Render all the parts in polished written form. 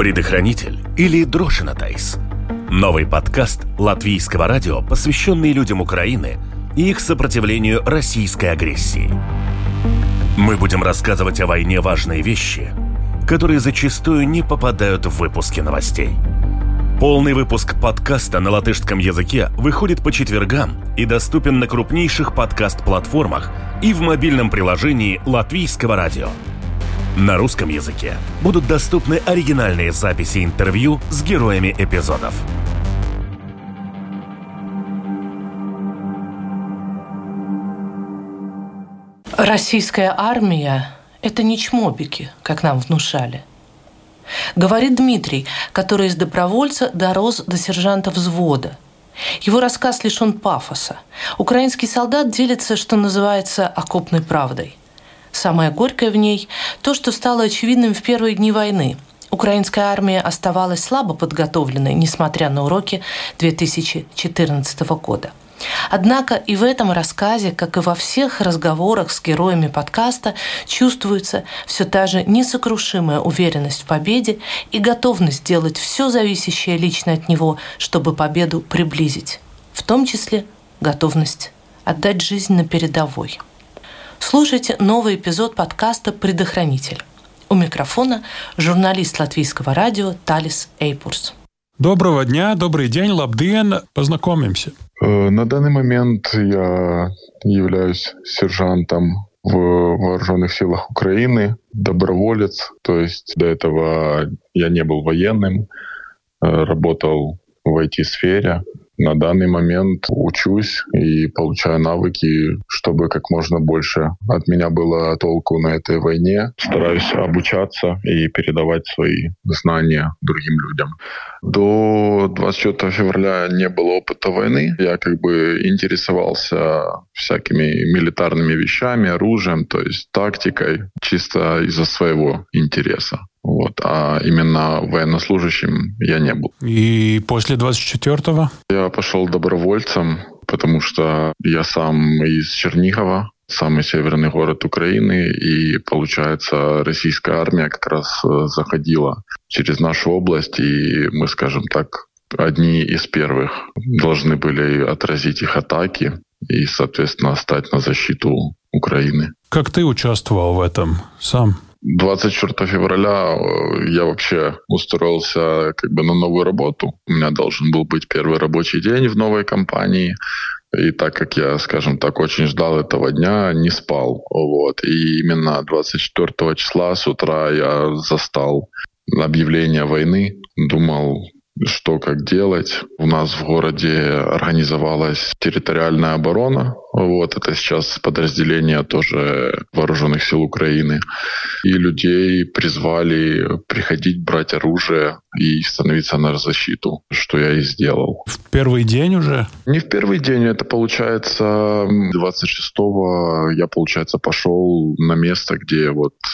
«Предохранитель» или «Drošinātājs» – новый подкаст Латвийского радио, посвященный людям Украины и их сопротивлению российской агрессии. Мы будем рассказывать о войне важные вещи, которые зачастую не попадают в выпуски новостей. Полный выпуск подкаста на латышском языке выходит по четвергам и доступен на крупнейших подкаст-платформах и в мобильном приложении Латвийского радио. На русском языке будут доступны оригинальные записи интервью с героями эпизодов. Российская армия – это не чмобики, как нам внушали. Говорит Дмитрий, который из добровольца дорос до сержанта взвода. Его рассказ лишен пафоса. Украинский солдат делится, что называется, окопной правдой. Самое горькое в ней – то, что стало очевидным в первые дни войны. Украинская армия оставалась слабо подготовленной, несмотря на уроки 2014 года. Однако и в этом рассказе, как и во всех разговорах с героями подкаста, чувствуется все та же несокрушимая уверенность в победе и готовность делать все зависящее лично от него, чтобы победу приблизить. В том числе готовность отдать жизнь на передовой. Слушайте новый эпизод подкаста «Предохранитель». У микрофона журналист Латвийского радио Талис Эйпурс. Доброго дня, добрый день, лабдиен, познакомимся. На данный момент я являюсь сержантом в вооруженных силах Украины, доброволец, то есть до этого я не был военным, работал в IT-сфере. На данный момент учусь и получаю навыки, чтобы как можно больше от меня было толку на этой войне. Стараюсь обучаться и передавать свои знания другим людям. До 24 февраля не было опыта войны. Я интересовался всякими милитарными вещами, оружием, то есть тактикой, чисто из-за своего интереса. А именно военнослужащим я не был. И после 24-го? Я пошел добровольцем, потому что я сам из Чернигова, самый северный город Украины, и, получается, российская армия как раз заходила через нашу область, и мы, скажем так, одни из первых должны были отразить их атаки и, соответственно, стать на защиту Украины. Как ты участвовал в этом сам? 24 февраля я вообще устроился на новую работу. У меня должен был быть первый рабочий день в новой компании. И так как я, скажем так, очень ждал этого дня, не спал. И именно 24 числа с утра я застал объявление войны. Думал, что как делать. У нас в городе организовалась территориальная оборона. Это сейчас подразделение тоже вооруженных сил Украины. И людей призвали приходить, брать оружие и становиться на защиту, что я и сделал. В первый день уже? Не в первый день. Это, получается, 26-го я, пошел на место, где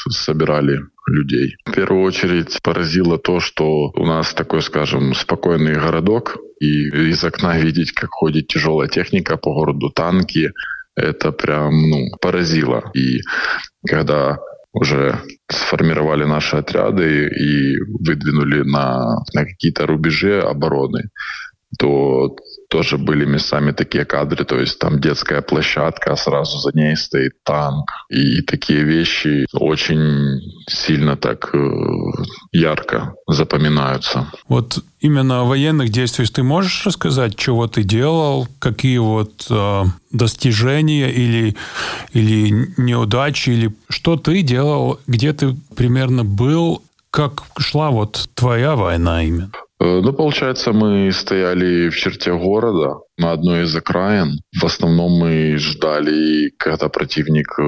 собирали людей. В первую очередь поразило то, что у нас такой, спокойный городок, и из окна видеть, как ходит тяжелая техника по городу, танки, это прям, поразило. И когда уже сформировали наши отряды и выдвинули на какие-то рубежи обороны, то тоже были местами такие кадры, то есть там детская площадка, а сразу за ней стоит танк. И такие вещи очень сильно так ярко запоминаются. Именно о военных действиях ты можешь рассказать, чего ты делал, какие достижения или неудачи, или что ты делал, где ты примерно был, как шла твоя война именно? Получается, мы стояли в черте города, на одной из окраин. В основном мы ждали, когда противник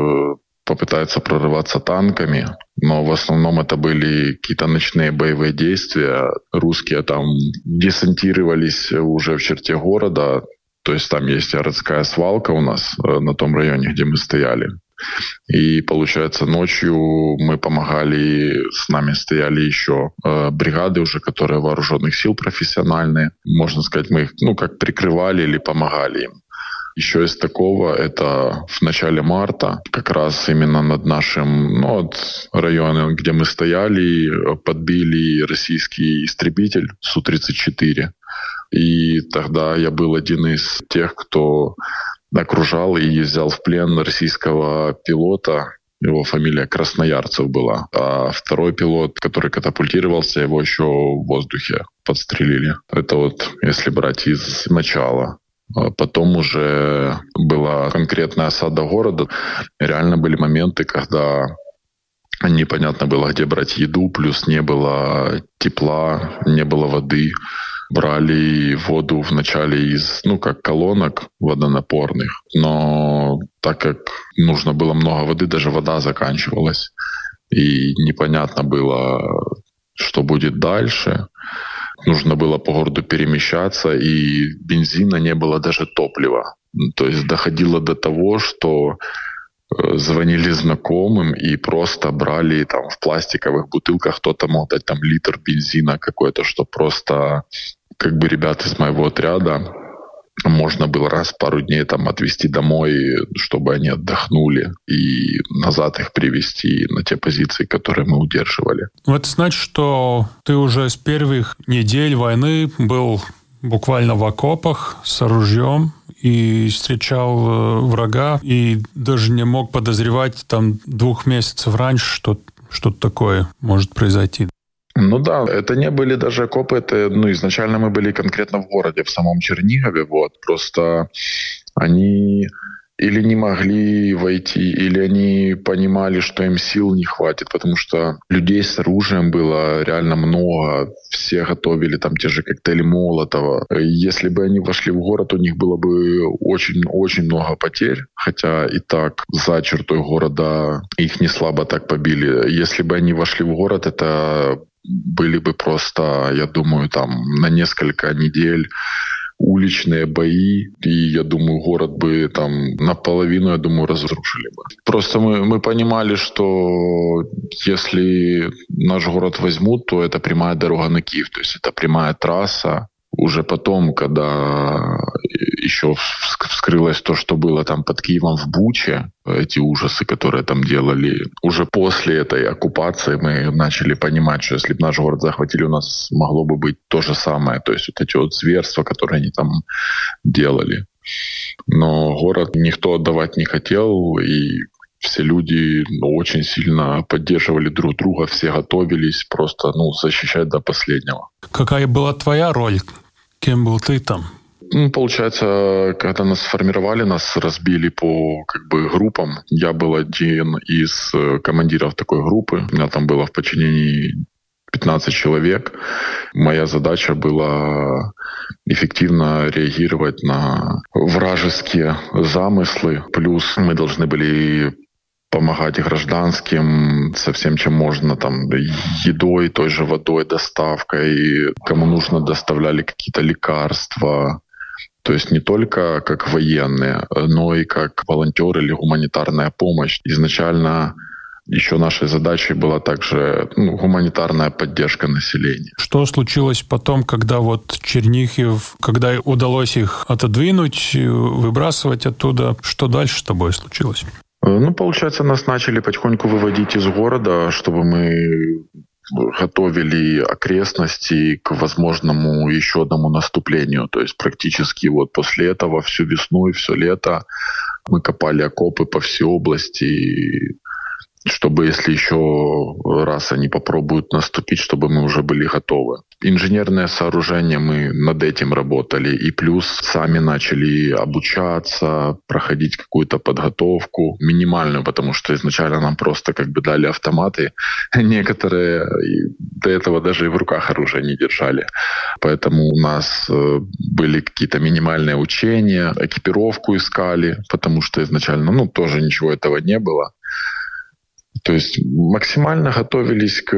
попытается прорываться танками. Но в основном это были какие-то ночные боевые действия. Русские там десантировались уже в черте города. То есть там есть городская свалка у нас на том районе, где мы стояли. И, получается, ночью мы помогали, с нами стояли еще бригады уже, которые вооруженных сил профессиональные. Можно сказать, мы их, прикрывали или помогали им. Еще из такого, это в начале марта, как раз именно над нашим районом, где мы стояли, подбили российский истребитель Су-34. И тогда я был один из тех, кто окружал и взял в плен российского пилота. Его фамилия Красноярцев была. А второй пилот, который катапультировался, его еще в воздухе подстрелили. Это если брать из начала. Потом уже была конкретная осада города. Реально были моменты, когда непонятно было, где брать еду, плюс не было тепла, не было воды. Брали воду вначале из, как колонок водонапорных, но так как нужно было много воды, даже вода заканчивалась. И непонятно было, что будет дальше. Нужно было по городу перемещаться, и бензина не было, даже топлива. То есть доходило до того, что звонили знакомым и просто брали в пластиковых бутылках, кто-то мог дать литр бензина какой-то, что просто ребят из моего отряда можно было раз в пару дней отвезти домой, чтобы они отдохнули, и назад их привезти на те позиции, которые мы удерживали. Это значит, что ты уже с первых недель войны был буквально в окопах с оружием и встречал врага, и даже не мог подозревать 2 месяцев раньше, что что-то такое может произойти. Это не были даже окопы, это, изначально мы были конкретно в городе, в самом Чернигове, просто они или не могли войти, или они понимали, что им сил не хватит, потому что людей с оружием было реально много, все готовили те же коктейли Молотова. Если бы они вошли в город, у них было бы очень-очень много потерь, хотя и так за чертой города их не слабо так побили. Если бы они вошли в город, это были бы просто, я думаю, на несколько недель уличные бои, и, я думаю, город бы наполовину, я думаю, разрушили бы. Просто мы понимали, что если наш город возьмут, то это прямая дорога на Киев, то есть это прямая трасса. Уже потом, когда еще вскрылось то, что было под Киевом в Буче, эти ужасы, которые делали, уже после этой оккупации мы начали понимать, что если бы наш город захватили, у нас могло бы быть то же самое, то есть эти зверства, которые они делали. Но город никто отдавать не хотел, и все люди очень сильно поддерживали друг друга, все готовились просто защищать до последнего. Какая была твоя роль? Кем был ты там? Получается, когда нас сформировали, нас разбили по группам. Я был один из командиров такой группы. У меня было в подчинении 15 человек. Моя задача была эффективно реагировать на вражеские замыслы. Плюс мы должны были помогать гражданским со всем, чем можно, едой, той же водой, доставкой. Кому нужно, доставляли какие-то лекарства. То есть не только как военные, но и как волонтеры или гуманитарная помощь. Изначально еще нашей задачей была также гуманитарная поддержка населения. Что случилось потом, когда Чернигов, когда удалось их отодвинуть, выбрасывать оттуда? Что дальше с тобой случилось? Получается, нас начали потихоньку выводить из города, чтобы мы готовили окрестности к возможному еще одному наступлению. То есть практически после этого всю весну и все лето мы копали окопы по всей области, чтобы, если еще раз они попробуют наступить, чтобы мы уже были готовы. Инженерное сооружение, мы над этим работали. И плюс сами начали обучаться, проходить какую-то подготовку минимальную, потому что изначально нам просто дали автоматы. Некоторые до этого даже и в руках оружие не держали. Поэтому у нас были какие-то минимальные учения, экипировку искали, потому что изначально тоже ничего этого не было. То есть максимально готовились к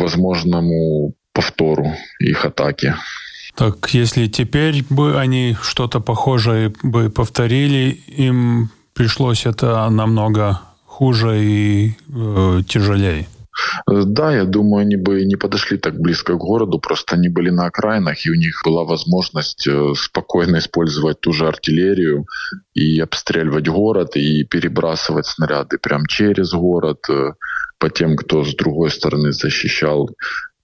возможному повтору их атаки. Так, если теперь бы они что-то похожее бы повторили, им пришлось это намного хуже и тяжелее. Да, я думаю, они бы не подошли так близко к городу, просто они были на окраинах, и у них была возможность спокойно использовать ту же артиллерию и обстреливать город, и перебрасывать снаряды прямо через город по тем, кто с другой стороны защищал.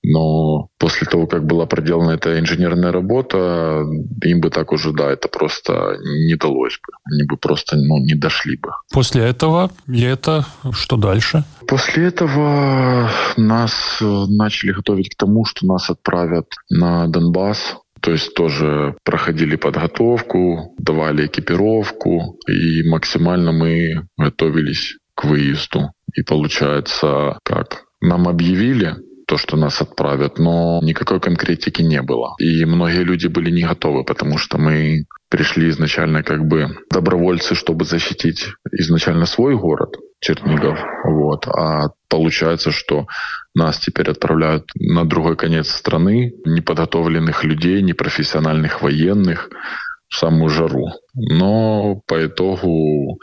Но после того, как была проделана эта инженерная работа, им бы так уже, да, это просто не далось бы. Они бы просто не дошли бы. После этого лето, что дальше? После этого нас начали готовить к тому, что нас отправят на Донбасс. То есть тоже проходили подготовку, давали экипировку, и максимально мы готовились к выезду. И получается, как нам объявили, то, что нас отправят, но никакой конкретики не было. И многие люди были не готовы, потому что мы пришли изначально как бы добровольцы, чтобы защитить изначально свой город, Чернигов. Вот. А получается, что нас теперь отправляют на другой конец страны, неподготовленных людей, непрофессиональных военных, в самую жару. Но по итогу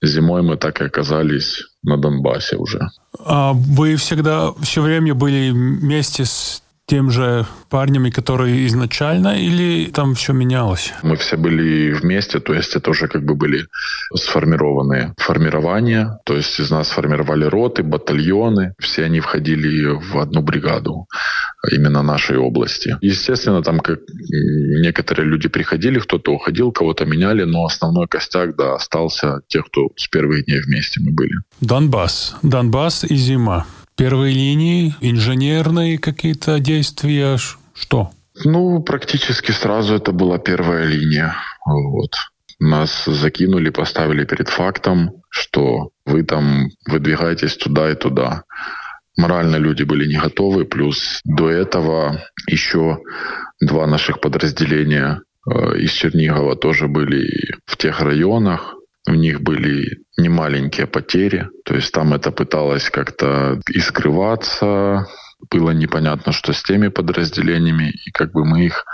зимой мы так и оказались на Донбассе уже. А вы все время были вместе с тем же парнями, которые изначально, или там все менялось? Мы все были вместе, то есть это уже как бы были сформированные формирования, то есть из нас формировали роты, батальоны, все они входили в одну бригаду именно нашей области. Естественно, там как некоторые люди приходили, кто-то уходил, кого-то меняли, но основной костяк, да, остался тех, кто с первых дней вместе мы были. Донбасс и зима. Первые линии, инженерные какие-то действия, что? Практически сразу это была первая линия. Вот. Нас закинули, поставили перед фактом, что вы там выдвигаетесь туда и туда. Морально люди были не готовы, плюс до этого еще два наших подразделения из Чернигова тоже были в тех районах. У них были немаленькие потери, то есть там это пыталось как-то и скрываться, было непонятно, что с теми подразделениями, и как бы мы их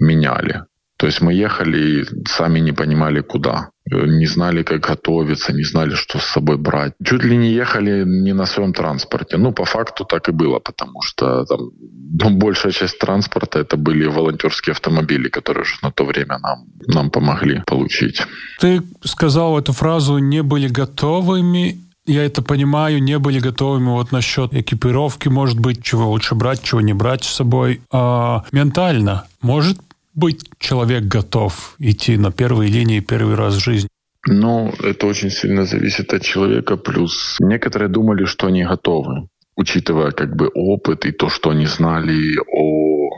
меняли. То есть мы ехали и сами не понимали, куда. Не знали, как готовиться, не знали, что с собой брать. Чуть ли не ехали не на своем транспорте. По факту так и было, потому что там, большая часть транспорта это были волонтерские автомобили, которые же на то время нам помогли получить. Ты сказал эту фразу «не были готовыми». Я это понимаю, не были готовыми насчет экипировки, может быть, чего лучше брать, чего не брать с собой. А ментально может быть человек готов идти на первые линии первый раз в жизни? Это очень сильно зависит от человека. Плюс некоторые думали, что они готовы, учитывая как бы опыт и то, что они знали о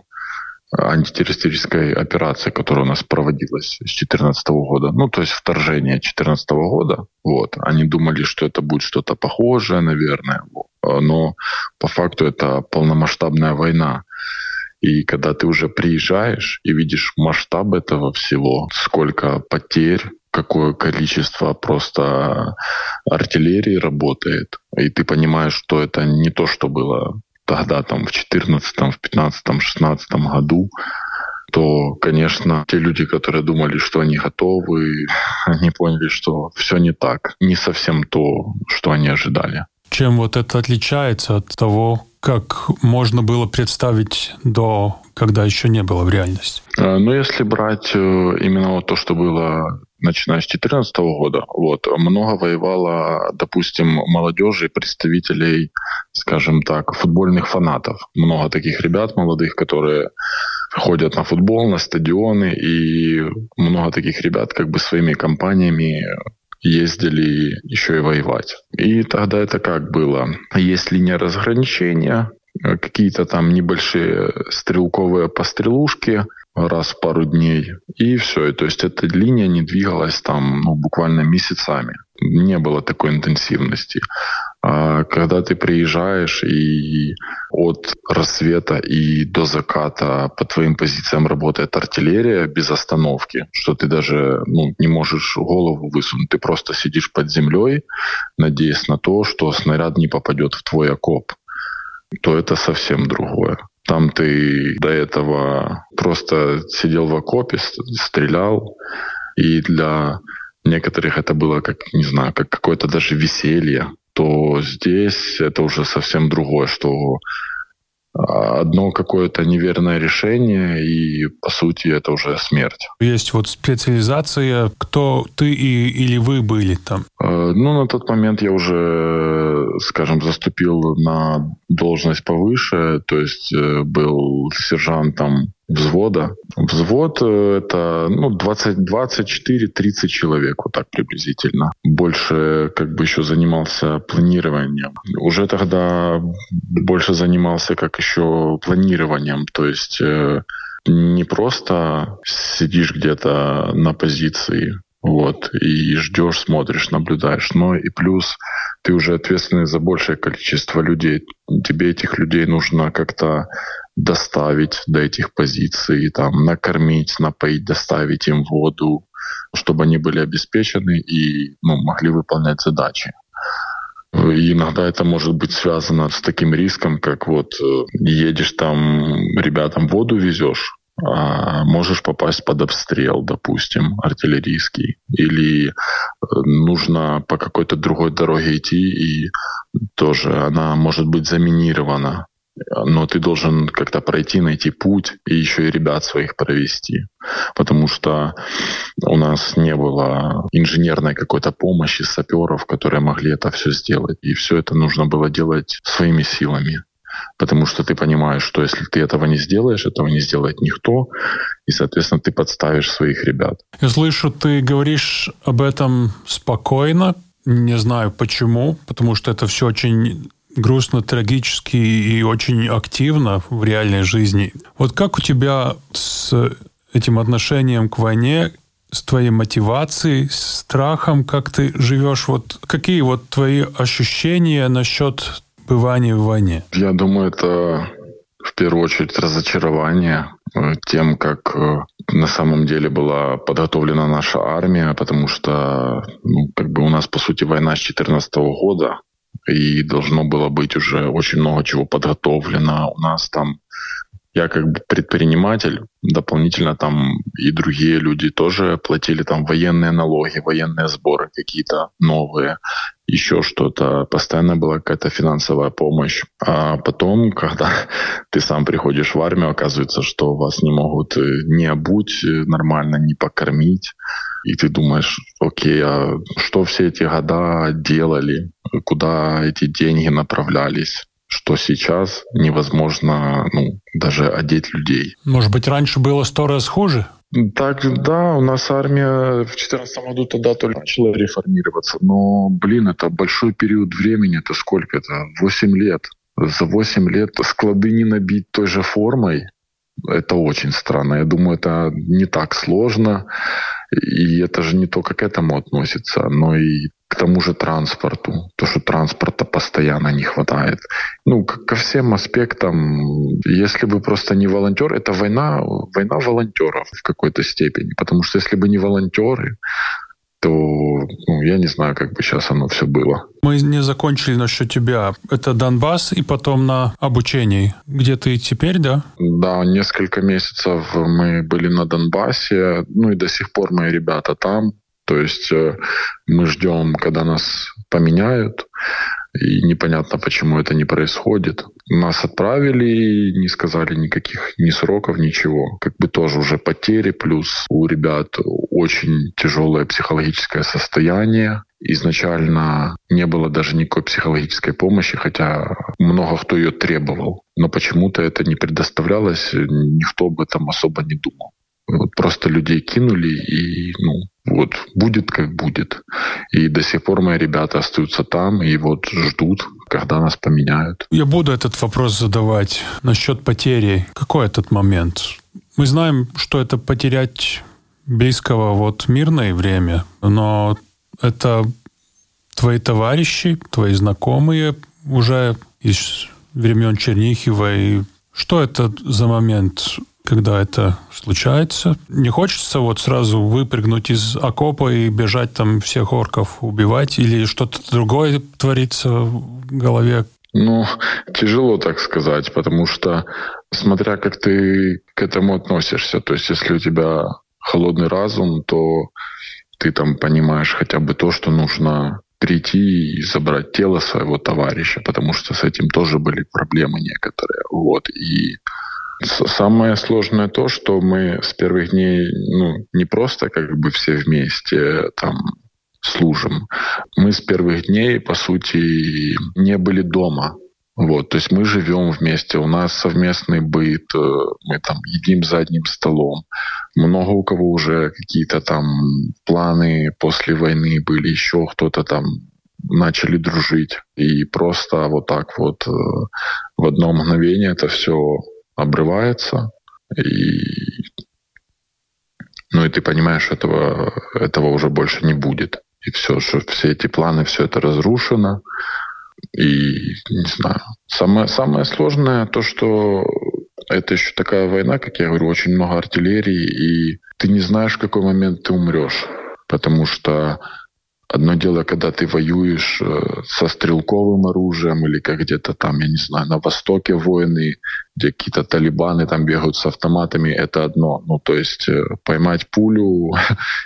антитеррористической операции, которая у нас проводилась с 2014 года. То есть вторжение 2014 года. Вот. Они думали, что это будет что-то похожее, наверное. Но по факту это полномасштабная война. И когда ты уже приезжаешь и видишь масштаб этого всего, сколько потерь, какое количество просто артиллерии работает, и ты понимаешь, что это не то, что было тогда, в 14, в 15, 16 году, то, конечно, те люди, которые думали, что они готовы, они поняли, что все не так, не совсем то, что они ожидали. Чем это отличается от того, как можно было представить до, когда еще не было в реальности? Если брать именно то, что было начиная с 2014 года, много воевало, допустим, молодежи и представителей, скажем так, футбольных фанатов. Много таких ребят молодых, которые ходят на футбол, на стадионы, и много таких ребят как бы своими компаниями ездили еще и воевать. И тогда это как было? Есть линия разграничения, какие-то там небольшие стрелковые пострелушки раз в пару дней, и все. То есть эта линия не двигалась там буквально месяцами. Не было такой интенсивности. А когда ты приезжаешь, и от рассвета и до заката по твоим позициям работает артиллерия без остановки, что ты даже не можешь голову высунуть, ты просто сидишь под землей, надеясь на то, что снаряд не попадет в твой окоп, то это совсем другое. Там ты до этого просто сидел в окопе, стрелял, и для некоторых это было как какое-то даже веселье. то здесь это уже совсем другое, что одно какое-то неверное решение, и, по сути, это уже смерть. Есть вот специализация, кто ты или вы были там? Ну, на тот момент я уже, скажем, заступил на должность повыше, то есть был сержантом взвода. Взвод — это 24-30 человек, вот так приблизительно. Больше еще занимался планированием. Уже тогда больше занимался планированием, то есть не просто сидишь где-то на позиции, и ждешь, смотришь, наблюдаешь, но и плюс ты уже ответственный за большее количество людей. Тебе этих людей нужно как-то доставить до этих позиций, накормить, напоить, доставить им воду, чтобы они были обеспечены и могли выполнять задачи. И иногда это может быть связано с таким риском, как едешь ребятам воду везешь, а можешь попасть под обстрел, допустим, артиллерийский, или нужно по какой-то другой дороге идти, и тоже она может быть заминирована. Но ты должен как-то пройти, найти путь и еще и ребят своих провести. Потому что у нас не было инженерной какой-то помощи, саперов, которые могли это все сделать. И все это нужно было делать своими силами. Потому что ты понимаешь, что если ты этого не сделает никто. И, соответственно, ты подставишь своих ребят. Я слышу, ты говоришь об этом спокойно. Не знаю почему. Потому что это все очень грустно, трагически и очень активно в реальной жизни. Вот как у тебя с этим отношением к войне, с твоей мотивацией, с страхом, как ты живешь? Какие твои ощущения насчет бывания в войне? Я думаю, это в первую очередь разочарование тем, как на самом деле была подготовлена наша армия, потому что у нас, по сути, война с 2014 года. И должно было быть уже очень много чего подготовлено. У нас я предприниматель, дополнительно и другие люди тоже платили военные налоги, военные сборы какие-то новые, еще что-то. Постоянно была какая-то финансовая помощь. А потом, когда ты сам приходишь в армию, оказывается, что вас не могут ни обуть нормально, ни покормить. И ты думаешь, окей, а что все эти года делали, куда эти деньги направлялись, что сейчас невозможно даже одеть людей. Может быть, раньше было 100 раз хуже? Так, да, у нас армия в 2014 году тогда только начала реформироваться. Но, это большой период времени, это сколько? Это 8 лет. За 8 лет склады не набить той же формой. Это очень странно. Я думаю, это не так сложно. И это же не только к этому относится, но и к тому же транспорту. То, что транспорта постоянно не хватает. Ко всем аспектам. Если бы просто не волонтер, это война волонтеров в какой-то степени. Потому что если бы не волонтеры, то я не знаю, как бы сейчас оно все было. Мы не закончили насчет тебя. Это Донбасс и потом на обучении. Где ты теперь, да? Да, несколько месяцев мы были на Донбассе. И до сих пор мои ребята там. То есть мы ждем, когда нас поменяют. И непонятно, почему это не происходит. Нас отправили, не сказали никаких ни сроков, ничего. Тоже уже потери, плюс у ребят очень тяжелое психологическое состояние. Изначально не было даже никакой психологической помощи, хотя много кто ее требовал. Но почему-то это не предоставлялось, никто об этом особо не думал. Просто людей кинули, и будет как будет. И до сих пор мои ребята остаются там и ждут, когда нас поменяют. Я буду этот вопрос задавать насчет потери. Какой этот момент? Мы знаем, что это потерять близкого мирное время, но это твои товарищи, твои знакомые уже из времен Чернигова. И что это за момент, когда это случается? Не хочется сразу выпрыгнуть из окопа и бежать всех орков убивать? Или что-то другое творится в голове? Тяжело так сказать, потому что смотря как ты к этому относишься. То есть если у тебя холодный разум, то ты понимаешь хотя бы то, что нужно прийти и забрать тело своего товарища, потому что с этим тоже были проблемы некоторые. Вот. И самое сложное то, что мы с первых дней не просто как бы все вместе там служим. Мы с первых дней, по сути, не были дома. Вот, то есть мы живем вместе, у нас совместный быт, мы там едим за одним столом. Много у кого уже какие-то там планы после войны были, еще кто-то там начали дружить. И просто вот так вот в одно мгновение это все обрывается. И, и ты понимаешь, этого уже больше не будет. И все, что все эти планы, все это разрушено. И, не знаю, самое сложное то, что это еще такая война, как я говорю, очень много артиллерии, и ты не знаешь, в какой момент ты умрешь. Потому что одно дело, когда ты воюешь со стрелковым оружием, или как где-то там, я не знаю, на востоке войны, где какие-то талибаны там бегают с автоматами, это одно. То есть поймать пулю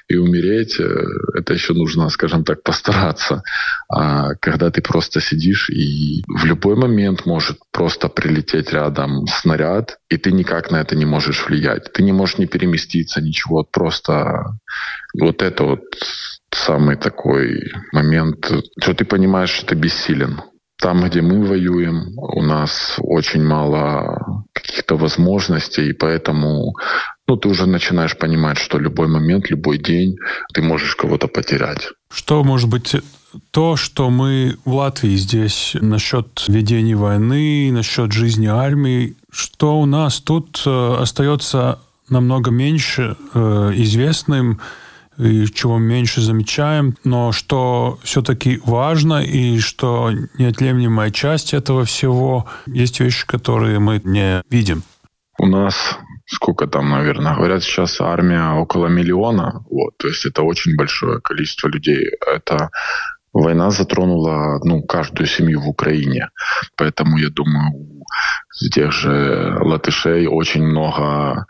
и умереть, это еще нужно, скажем так, постараться. А когда ты просто сидишь, и в любой момент может просто прилететь рядом снаряд, и ты никак на это не можешь влиять. Ты не можешь не переместиться, ничего. Просто вот это вот самый такой момент, что ты понимаешь, что ты бессилен. Там, где мы воюем, у нас очень мало каких-то возможностей, и поэтому ты уже начинаешь понимать, что любой момент, любой день ты можешь кого-то потерять. Что, может быть, то, что мы в Латвии здесь насчет ведения войны, насчет жизни армии, что у нас тут остается намного меньше известным, и чего меньше замечаем, но что все-таки важно и что неотъемлемая часть этого всего, есть вещи, которые мы не видим. У нас, сколько там, наверное, говорят сейчас, армия около миллиона, то есть это очень большое количество людей. Это война затронула, каждую семью в Украине, поэтому, я думаю, у тех же латышей очень много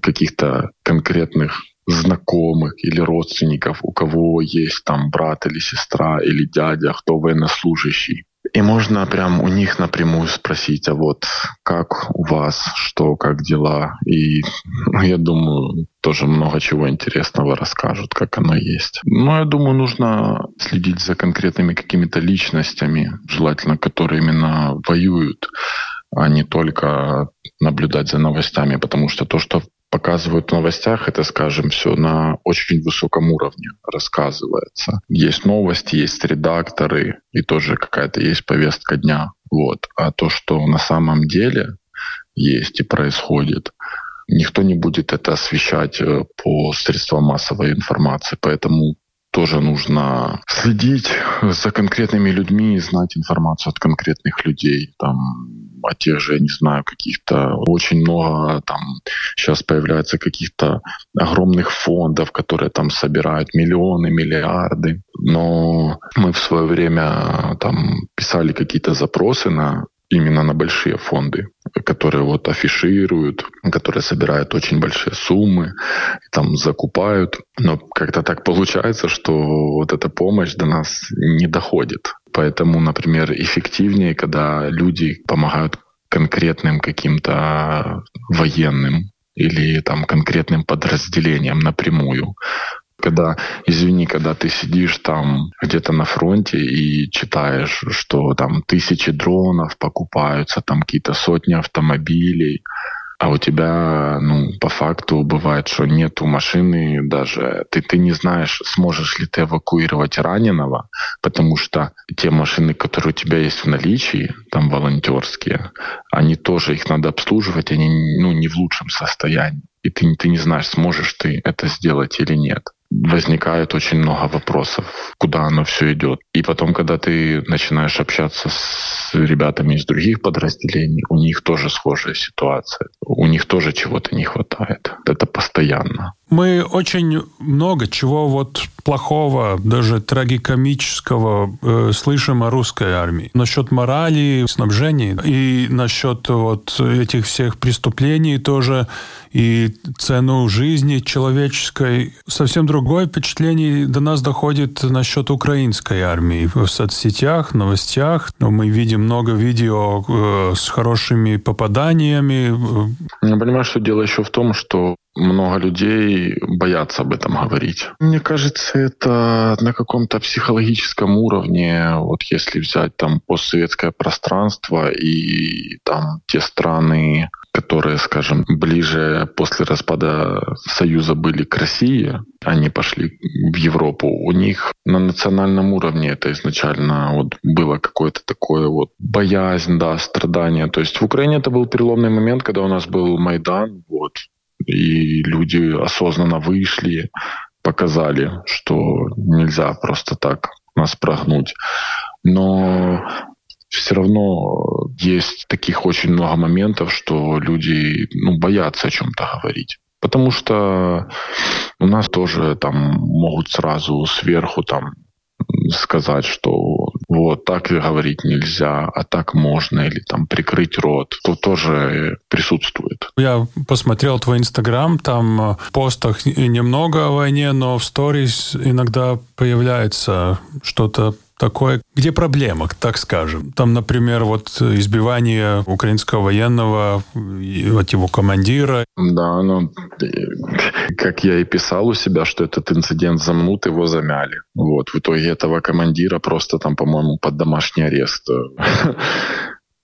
каких-то конкретных знакомых или родственников, у кого есть там брат или сестра или дядя, кто военнослужащий. И можно прям у них напрямую спросить, а вот как у вас, что, как дела? И я думаю, тоже много чего интересного расскажут, как оно есть. Я думаю, нужно следить за конкретными какими-то личностями, желательно, которые именно воюют, а не только наблюдать за новостями, потому что то, что показывают в новостях, это, скажем, все на очень высоком уровне рассказывается. Есть новости, есть редакторы, и тоже какая-то есть повестка дня. Вот. А то, что на самом деле есть и происходит, никто не будет это освещать по средствам массовой информации. Поэтому тоже нужно следить за конкретными людьми и знать информацию от конкретных людей. О тех же, я не знаю, каких-то очень много сейчас появляется каких-то огромных фондов, которые собирают миллионы, миллиарды. Но мы в свое время писали какие-то запросы именно на большие фонды, которые афишируют, которые собирают очень большие суммы, закупают. Но как-то так получается, что вот эта помощь до нас не доходит. Поэтому, например, эффективнее, когда люди помогают конкретным каким-то военным или конкретным подразделениям напрямую. Когда ты сидишь где-то на фронте и читаешь, что тысячи дронов покупаются, какие-то сотни автомобилей, а у тебя, по факту бывает, что нету машины даже. Ты не знаешь, сможешь ли ты эвакуировать раненого, потому что те машины, которые у тебя есть в наличии, волонтерские, они тоже, их надо обслуживать, они не в лучшем состоянии. И ты не знаешь, сможешь ты это сделать или нет. Возникает очень много вопросов, куда оно все идет. И потом, когда ты начинаешь общаться с ребятами из других подразделений, у них тоже схожая ситуация. У них тоже чего-то не хватает. Это постоянно. Мы очень много чего плохого, даже трагикомического слышим о русской армии. Насчет морали, снабжения и насчет этих всех преступлений тоже, и цену жизни человеческой. Совсем другое Другое впечатление до нас доходит насчет украинской армии. В соцсетях, новостях мы видим много видео с хорошими попаданиями. Я понимаю, что дело еще в том, что много людей боятся об этом говорить. Мне кажется, это на каком-то психологическом уровне, вот если взять там постсоветское пространство и там те страны, которые, скажем, ближе после распада Союза были к России, они пошли в Европу. У них на национальном уровне это изначально вот было какое-то такое вот боязнь, да, страдание. То есть в Украине это был переломный момент, когда у нас был Майдан, вот, и люди осознанно вышли, показали, что нельзя просто так нас прогнуть. Но все равно есть таких очень много моментов, что люди, боятся о чем-то говорить. Потому что у нас тоже там могут сразу сверху там сказать, что вот так говорить нельзя, а так можно, или там прикрыть рот, то тоже присутствует. Я посмотрел твой Инстаграм, там в постах немного о войне, но в сторис иногда появляется что-то такое, где проблема, так скажем. Там, например, вот избивание украинского военного, вот его командира. Да, как я и писал у себя, что этот инцидент замнут, его замяли. Вот, в итоге этого командира просто там, по-моему, под домашний арест.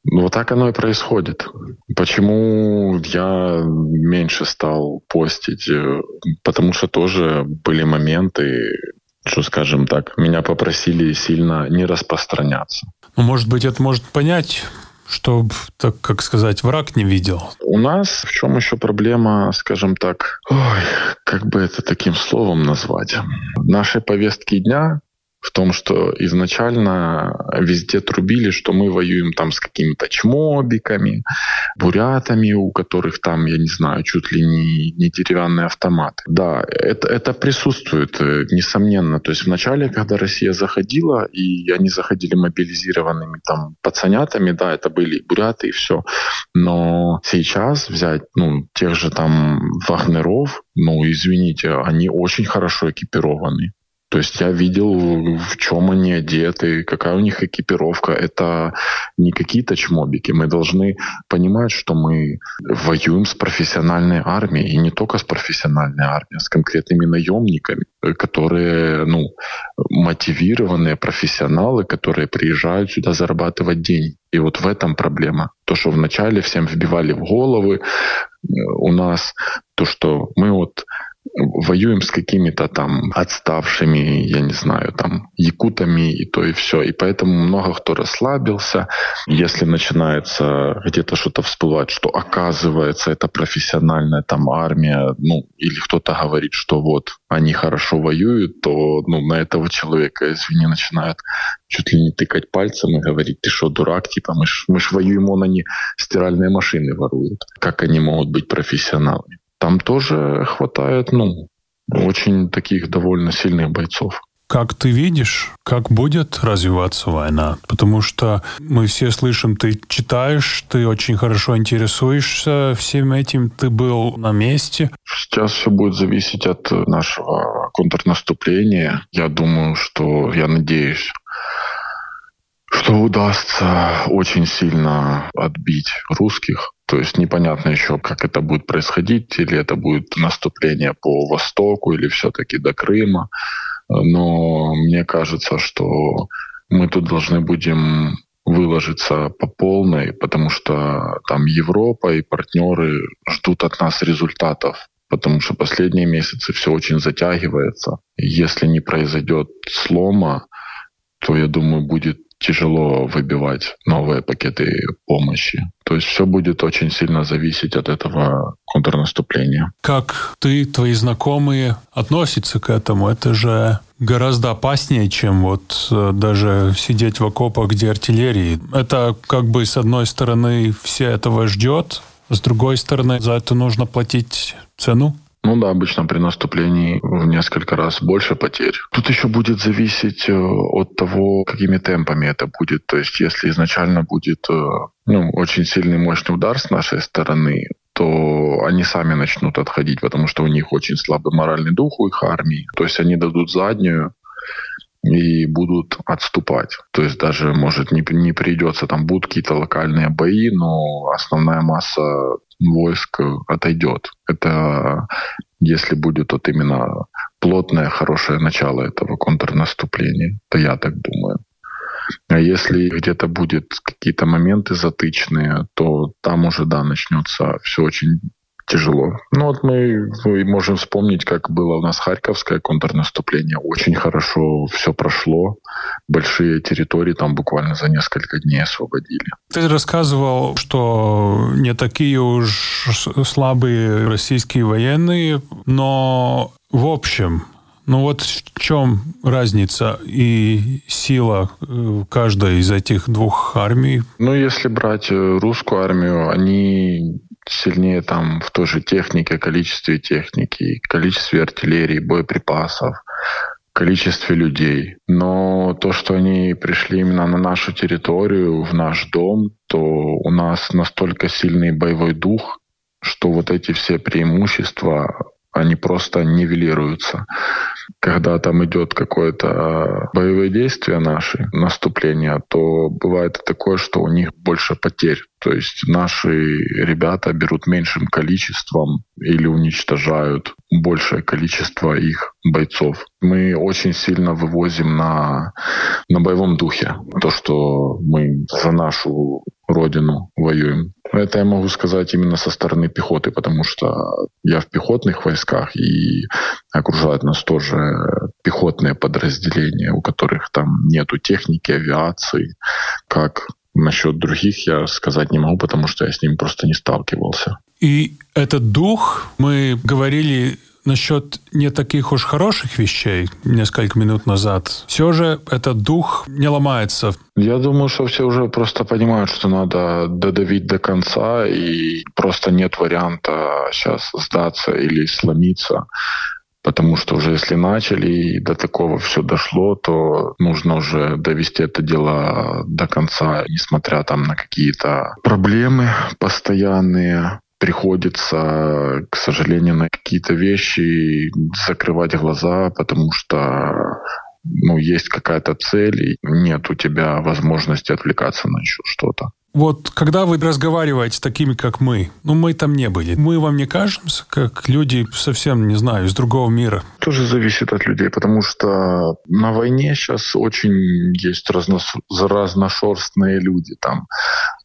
Вот так оно и происходит. Почему я меньше стал постить? Потому что тоже были моменты, что, скажем так, меня попросили сильно не распространяться. Может быть, это может понять, что, так как сказать, враг не видел. У нас в чем еще проблема, скажем так, как бы это таким словом назвать? Наши повестки дня в том, что изначально везде трубили, что мы воюем там с какими-то чмобиками, бурятами, у которых там, я не знаю, чуть ли не деревянные автоматы. Да, это присутствует, несомненно. То есть вначале, когда Россия заходила, и они заходили мобилизированными там пацанятами, да, это были буряты и все. Но сейчас взять, тех же там вагнеров, извините, они очень хорошо экипированы. То есть я видел, в чем они одеты, какая у них экипировка. Это не какие-то чмобики. Мы должны понимать, что мы воюем с профессиональной армией. И не только с профессиональной армией, а с конкретными наемниками, которые мотивированные профессионалы, которые приезжают сюда зарабатывать деньги. И вот в этом проблема. То, что вначале всем вбивали в головы у нас, то, что мы вот воюем с какими-то там отставшими, я не знаю, там якутами и то и все. И поэтому много кто расслабился. Если начинается где-то что-то всплывать, что оказывается это профессиональная там армия, или кто-то говорит, что вот они хорошо воюют, то на этого человека, извини, начинают чуть ли не тыкать пальцем и говорить: ты что, дурак, типа мы ж воюем, они стиральные машины воруют. Как они могут быть профессионалами? Там тоже хватает, очень таких довольно сильных бойцов. Как ты видишь, как будет развиваться война? Потому что мы все слышим, ты читаешь, ты очень хорошо интересуешься всем этим, ты был на месте. Сейчас все будет зависеть от нашего контрнаступления. Я думаю, что, я надеюсь, что удастся очень сильно отбить русских. То есть непонятно еще, как это будет происходить, или это будет наступление по востоку, или все-таки до Крыма. Но мне кажется, что мы тут должны будем выложиться по полной, потому что там Европа и партнеры ждут от нас результатов, потому что последние месяцы все очень затягивается. Если не произойдет слома, то, я думаю, будет тяжело выбивать новые пакеты помощи. То есть все будет очень сильно зависеть от этого контрнаступления. Как ты, твои знакомые относятся к этому? Это же гораздо опаснее, чем вот даже сидеть в окопах, где артиллерии. Это как бы с одной стороны все этого ждет, с другой стороны за это нужно платить цену. Обычно при наступлении в несколько раз больше потерь. Тут еще будет зависеть от того, какими темпами это будет. То есть, если изначально будет очень сильный мощный удар с нашей стороны, то что они сами начнут отходить, потому что у них очень слабый моральный дух у их армии. То есть они дадут заднюю и будут отступать. То есть даже, может, не придется, там будут какие-то локальные бои, но основная масса войск отойдет. Это если будет вот именно плотное, хорошее начало этого контрнаступления, то я так думаю. А если где-то будут какие-то моменты затычные, то там уже, да, начнется все очень тяжело. Ну вот мы можем вспомнить, как было у нас Харьковское контрнаступление. Очень хорошо все прошло. Большие территории там буквально за несколько дней освободили. Ты рассказывал, что не такие уж слабые российские военные, но в общем... Ну вот в чем разница и сила каждой из этих двух армий? Ну, если брать русскую армию, они сильнее там в той же технике, количестве техники, количестве артиллерии, боеприпасов, количестве людей. Но то, что они пришли именно на нашу территорию, в наш дом, то у нас настолько сильный боевой дух, что вот эти все преимущества... они просто нивелируются. Когда там идет какое-то боевое действие наше, наступление, то бывает такое, что у них больше потерь. То есть наши ребята берут меньшим количеством или уничтожают большее количество их бойцов. Мы очень сильно вывозим на боевом духе то, что мы за нашу родину воюем. Это я могу сказать именно со стороны пехоты, потому что я в пехотных войсках, и окружают нас тоже пехотные подразделения, у которых там нету техники, авиации. Как насчет других я сказать не могу, потому что я с ним просто не сталкивался. И этот дух, мы говорили насчет не таких уж хороших вещей несколько минут назад, все же этот дух не ломается. Я думаю, что все уже просто понимают, что надо додавить до конца, и просто нет варианта сейчас сдаться или сломиться. Потому что уже если начали и до такого все дошло, то нужно уже довести это дело до конца. Несмотря там на какие-то проблемы постоянные, приходится, к сожалению, на какие-то вещи закрывать глаза, потому что есть какая-то цель, и нет у тебя возможности отвлекаться на еще что-то. Вот когда вы разговариваете с такими, как мы, мы там не были, мы вам не кажемся, как люди, совсем, не знаю, из другого мира? Тоже зависит от людей, потому что на войне сейчас очень есть разношерстные люди там.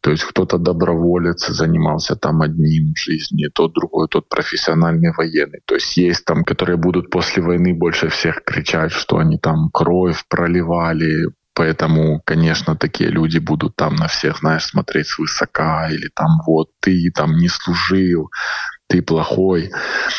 То есть кто-то доброволец, занимался там одним в жизни, тот другой, тот профессиональный военный. То есть есть там, которые будут после войны больше всех кричать, что они там кровь проливали. Поэтому, конечно, такие люди будут там на всех, смотреть свысока, или там вот ты там не служил, ты плохой.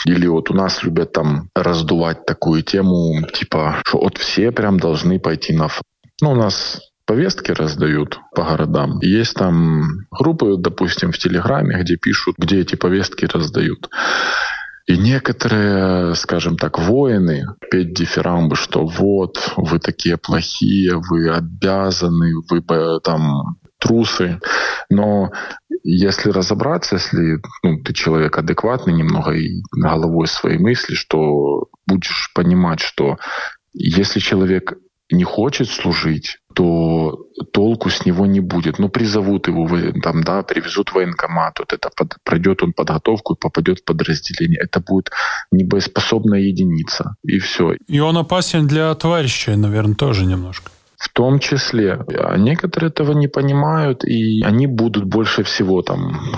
Или вот у нас любят там раздувать такую тему, типа, что вот все прям должны пойти на фронт. У нас повестки раздают по городам. Есть там группы, допустим, в Телеграме, где пишут, где эти повестки раздают. И некоторые, скажем так, воины петь дифирамбы, что вот, вы такие плохие, вы обязаны, вы там трусы. Но если разобраться, если ты человек адекватный немного и головой свои мысли, что будешь понимать, что если человек не хочет служить, то толку с него не будет. Призовут его, привезут в военкомат, пройдет он подготовку и попадет в подразделение. Это будет небоеспособная единица, и все. И он опасен для товарищей, наверное, тоже немножко. В том числе. А некоторые этого не понимают, и они будут больше всего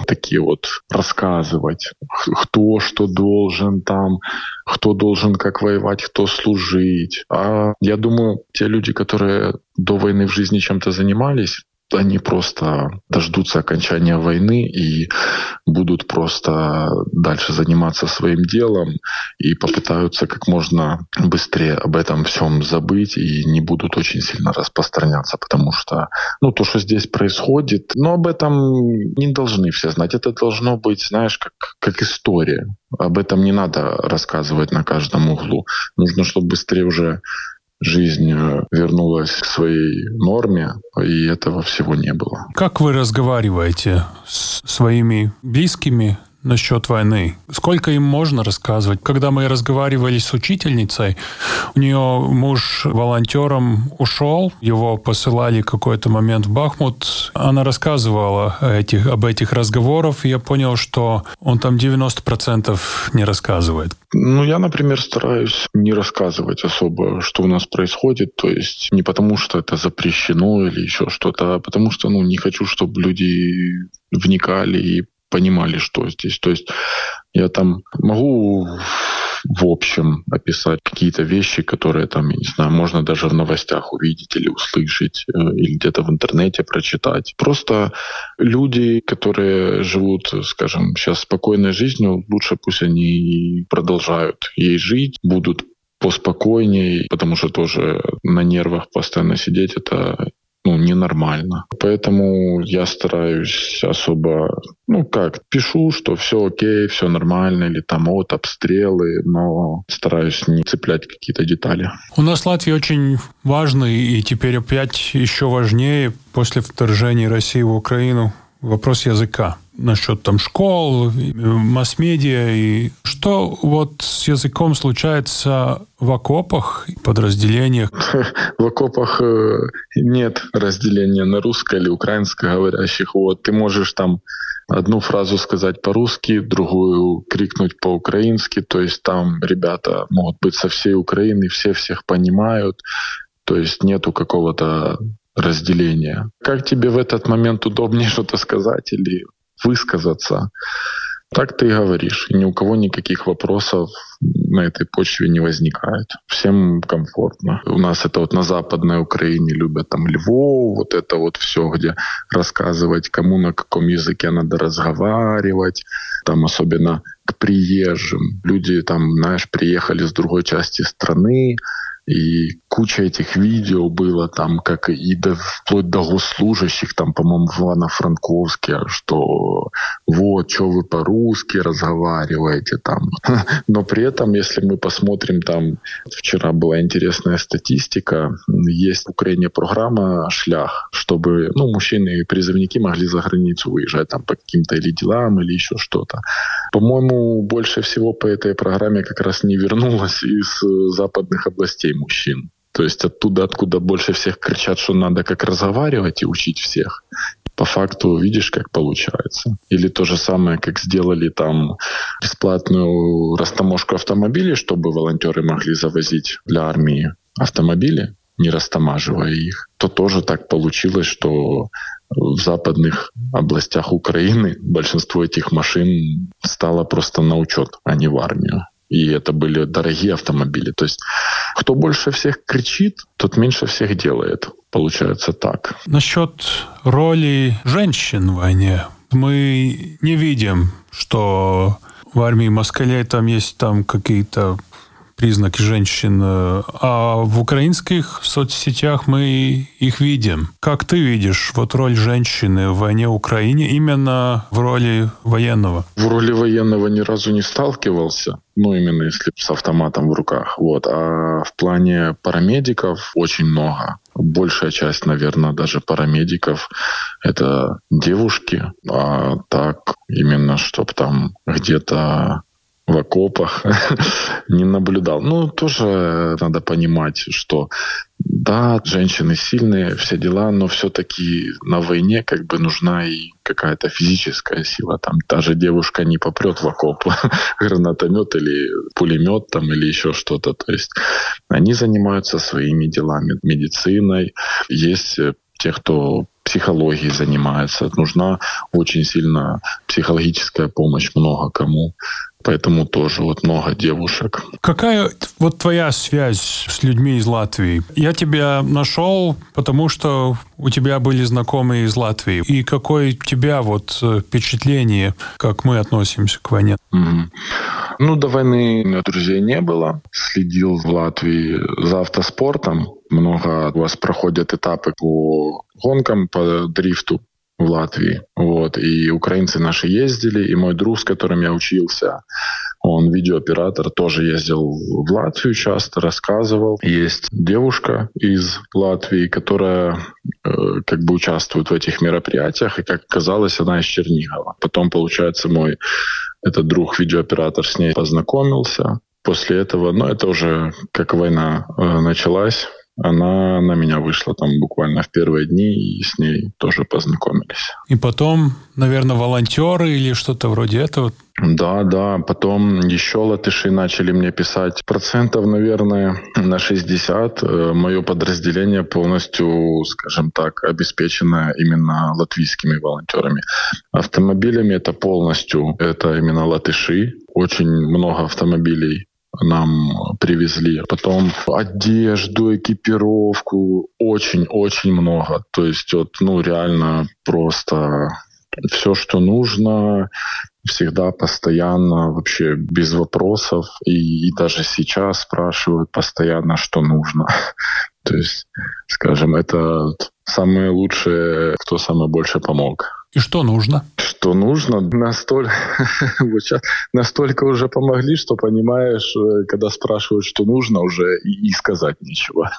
такие рассказывать, кто что должен кто должен как воевать, кто служить. А я думаю, те люди, которые до войны в жизни чем-то занимались, они просто дождутся окончания войны и будут просто дальше заниматься своим делом и попытаются как можно быстрее об этом всем забыть и не будут очень сильно распространяться, потому что то, что здесь происходит, об этом не должны все знать. Это должно быть, как история. Об этом не надо рассказывать на каждом углу. Нужно, чтобы быстрее уже жизнь вернулась к своей норме, и этого всего не было. Как вы разговариваете с своими близкими насчет войны. Сколько им можно рассказывать? Когда мы разговаривали с учительницей, у нее муж волонтером ушел, его посылали в какой-то момент в Бахмут. Она рассказывала об этих разговорах, и я понял, что он там 90% не рассказывает. Я, например, стараюсь не рассказывать особо, что у нас происходит. То есть не потому, что это запрещено или еще что-то, а потому что не хочу, чтобы люди вникали и понимали, что здесь. То есть я там могу в общем описать какие-то вещи, которые там, я не знаю, можно даже в новостях увидеть или услышать, или где-то в интернете прочитать. Просто люди, которые живут, скажем, сейчас спокойной жизнью, лучше пусть они продолжают ей жить, будут поспокойнее, потому что тоже на нервах постоянно сидеть — это ненормально. Поэтому я стараюсь особо, пишу, что все окей, все нормально, или обстрелы, но стараюсь не цеплять какие-то детали. У нас в Латвии очень важный, и теперь опять еще важнее после вторжения России в Украину, вопрос языка. Насчет школ, масс-медиа. И что с языком случается в окопах, подразделениях? В окопах нет разделения на русско- или украинско говорящих. Ты можешь одну фразу сказать по-русски, другую крикнуть по-украински. То есть там ребята могут быть со всей Украины, все всех понимают. То есть нету какого-то разделения. Как тебе в этот момент удобнее что-то сказать или высказаться, так ты и говоришь. И ни у кого никаких вопросов на этой почве не возникает. Всем комфортно. У нас это на Западной Украине любят Львов, это все, где рассказывать, кому на каком языке надо разговаривать. Особенно к приезжим. Люди приехали с другой части страны, и куча этих видео было как и вплоть до госслужащих, по-моему, в Ивано-Франковске, что что вы по-русски разговариваете . Но при этом, если мы посмотрим, вчера была интересная статистика, есть в Украине программа «Шлях», чтобы мужчины и призывники могли за границу выезжать по каким-то или делам, или еще что-то. По-моему, больше всего по этой программе как раз не вернулось из западных областей мужчин. То есть оттуда, откуда больше всех кричат, что надо как разговаривать и учить всех. По факту видишь, как получается. Или то же самое, как сделали бесплатную растаможку автомобилей, чтобы волонтеры могли завозить для армии автомобили, не растамаживая их. То тоже так получилось, что в западных областях Украины большинство этих машин стало просто на учет, а не в армию. И это были дорогие автомобили. То есть кто больше всех кричит, тот меньше всех делает. Получается так. Насчет роли женщин в войне. Мы не видим, что в армии москалей есть какие-то признаки женщин. А в украинских соцсетях мы их видим. Как ты видишь роль женщины в войне в Украине именно в роли военного? В роли военного ни разу не сталкивался. Именно если с автоматом в руках. А в плане парамедиков очень много. Большая часть, наверное, даже парамедиков — это девушки. А так именно, чтобы где-то в окопах не наблюдал. Тоже надо понимать, что да, женщины сильные, все дела, но все-таки на войне нужна и какая-то физическая сила. Та же девушка не попрет в окоп гранатомет или пулемет или еще что-то. То есть они занимаются своими делами, медициной. Есть те, кто психологией занимается. Нужна очень сильно психологическая помощь много кому. Поэтому тоже много девушек. Какая твоя связь с людьми из Латвии? Я тебя нашел, потому что у тебя были знакомые из Латвии. И какое у тебя впечатление, как мы относимся к войне? До войны друзей не было. Следил в Латвии за автоспортом. Много у вас проходят этапы по гонкам, по дрифту в Латвии. И украинцы наши ездили, и мой друг, с которым я учился, он видеооператор, тоже ездил в Латвию часто, рассказывал. Есть девушка из Латвии, которая участвует в этих мероприятиях, и, как оказалось, она из Чернигова. Потом, получается, мой этот друг-видеооператор с ней познакомился. После этого, это уже как война началась, она на меня вышла там буквально в первые дни, и с ней тоже познакомились. И потом, наверное, волонтеры или что-то вроде этого? Да. Потом еще латыши начали мне писать. 60% мое подразделение полностью, скажем так, обеспечено именно латвийскими волонтерами. Автомобилями это именно латыши. Очень много автомобилей нам привезли. Потом одежду, экипировку. Очень-очень много. То есть реально просто все, что нужно, всегда, постоянно, вообще без вопросов. И даже сейчас спрашивают постоянно, что нужно. То есть, скажем, это самые лучшие, кто самое больше помог. И что нужно? Что нужно? Настолько уже помогли, что понимаешь, когда спрашивают, что нужно, уже и сказать нечего.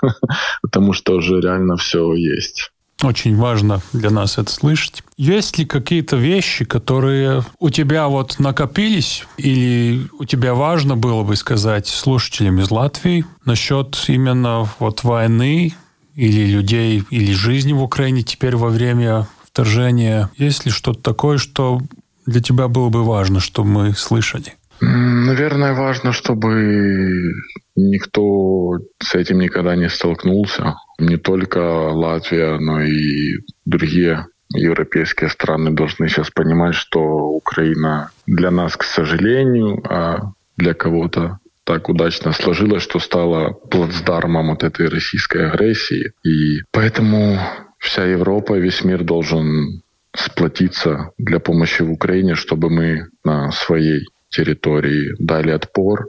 Потому что уже реально все есть. Очень важно для нас это слышать. Есть ли какие-то вещи, которые у тебя накопились, или у тебя важно было бы сказать слушателям из Латвии насчет именно войны или людей, или жизни в Украине теперь во время вторжения? Есть ли что-то такое, что для тебя было бы важно, чтобы мы слышали? Наверное, важно, чтобы никто с этим никогда не столкнулся. Не только Латвия, но и другие европейские страны должны сейчас понимать, что Украина для нас, к сожалению, а для кого-то так удачно сложилось, что стала плацдармом от этой российской агрессии. И поэтому вся Европа, весь мир должен сплотиться для помощи в Украине, чтобы мы на своей территории дали отпор.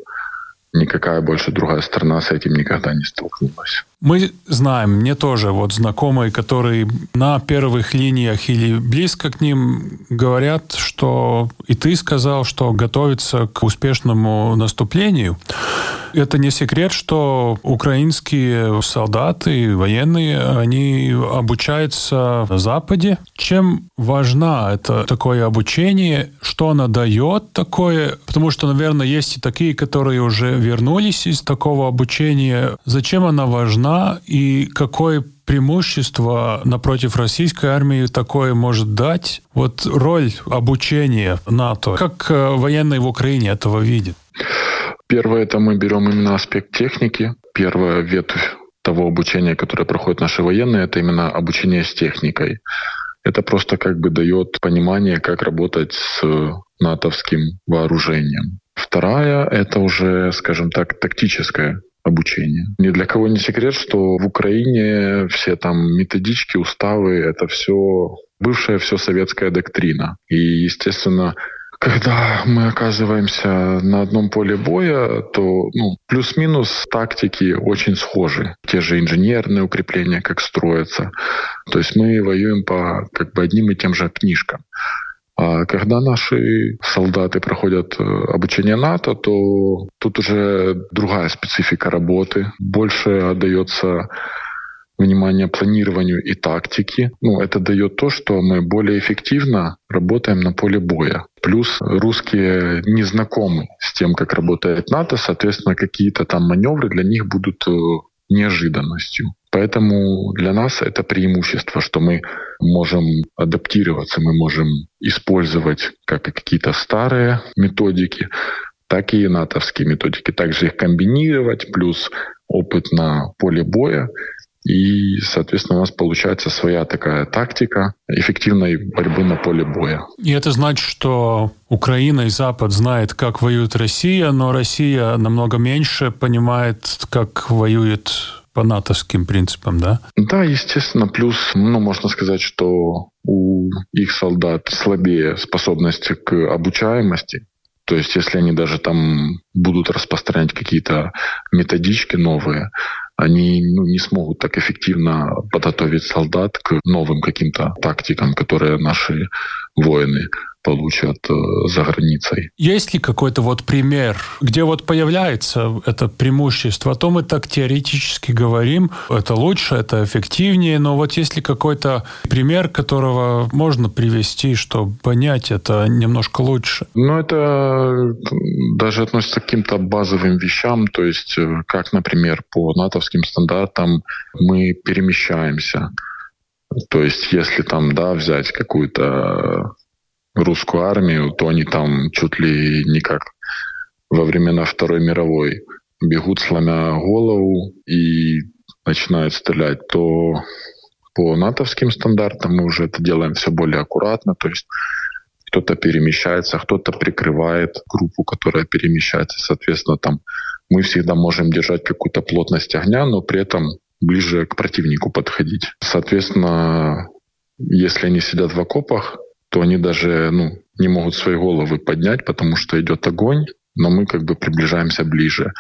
Никакая больше другая страна с этим никогда не столкнулась. Мы знаем, мне тоже знакомые, которые на первых линиях или близко к ним, говорят, что и ты сказал, что готовится к успешному наступлению. Это не секрет, что украинские солдаты, военные, они обучаются на Западе. Чем важно это такое обучение? Что оно дает такое? Потому что, наверное, есть и такие, которые уже вернулись из такого обучения. Зачем она важна и какое преимущество напротив российской армии такое может дать? Роль обучения НАТО. Как военные в Украине этого видят? Первое, это мы берем именно аспект техники. Первая ветвь того обучения, которое проходят наши военные, это именно обучение с техникой. Это просто дает понимание, как работать с натовским вооружением. Вторая, это уже, скажем так, тактическое обучение. Ни для кого не секрет, что в Украине все методички, уставы, это все бывшая советская доктрина. И, естественно, когда мы оказываемся на одном поле боя, то плюс-минус тактики очень схожи. Те же инженерные укрепления, как строятся. То есть мы воюем по одним и тем же книжкам. А когда наши солдаты проходят обучение НАТО, то тут уже другая специфика работы. Больше отдается внимание планированию и тактике. Это дает то, что мы более эффективно работаем на поле боя. Плюс русские не знакомы с тем, как работает НАТО, соответственно, какие-то маневры для них будут неожиданностью. Поэтому для нас это преимущество, что мы можем адаптироваться, мы можем использовать как и какие-то старые методики, так и натовские методики. Также их комбинировать, плюс опыт на поле боя. И, соответственно, у нас получается своя такая тактика эффективной борьбы на поле боя. И это значит, что Украина и Запад знают, как воюет Россия, но Россия намного меньше понимает, как воюет по натовским принципам, да? Да, естественно. Плюс, можно сказать, что у их солдат слабее способности к обучаемости. То есть, если они даже будут распространять какие-то методички новые, они не смогут так эффективно подготовить солдат к новым каким-то тактикам, которые наши воины получат за границей. Есть ли какой-то вот пример, где вот появляется это преимущество? А то мы так теоретически говорим, это лучше, это эффективнее, но вот есть ли какой-то пример, которого можно привести, чтобы понять это немножко лучше? Ну, это даже относится к каким-то базовым вещам, то есть как, например, по натовским стандартам мы перемещаемся. То есть если там, да, взять какую-то русскую армию, то они там чуть ли не как во времена Второй мировой бегут, сломя голову, и начинают стрелять, то по натовским стандартам мы уже это делаем все более аккуратно. То есть кто-то перемещается, кто-то прикрывает группу, которая перемещается. Соответственно, там мы всегда можем держать какую-то плотность огня, но при этом ближе к противнику подходить. Соответственно, если они сидят в окопах, то они даже не могут свои головы поднять, потому что идет огонь, но мы как бы приближаемся ближе.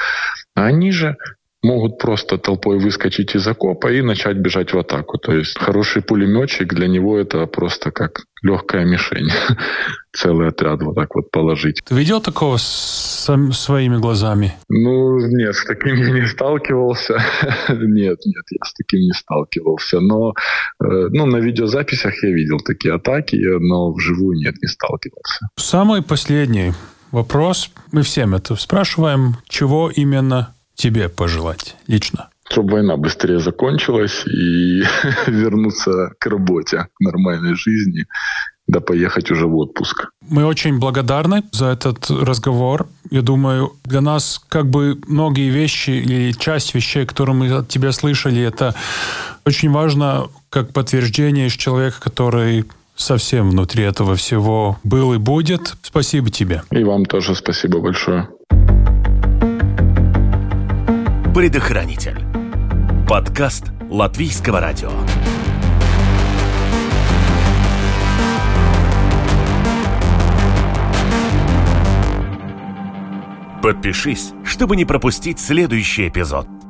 А они же могут просто толпой выскочить из окопа и начать бежать в атаку. То есть хороший пулеметчик, для него это просто как легкая мишень. Целый отряд вот так вот положить. Ты видел такого своими глазами? Нет, с таким я не сталкивался. Нет, я с таким не сталкивался. Но на видеозаписях я видел такие атаки, но вживую нет, не сталкивался. Самый последний вопрос. Мы всем это спрашиваем. Чего именно тебе пожелать лично? Чтобы война быстрее закончилась и вернуться к работе, к нормальной жизни, да поехать уже в отпуск. Мы очень благодарны за этот разговор. Я думаю, для нас как бы многие вещи или часть вещей, которые мы от тебя слышали, это очень важно как подтверждение из человека, который совсем внутри этого всего был и будет. Спасибо тебе. И вам тоже спасибо большое. Предохранитель. Подкаст Латвийского радио. Подпишись, чтобы не пропустить следующий эпизод.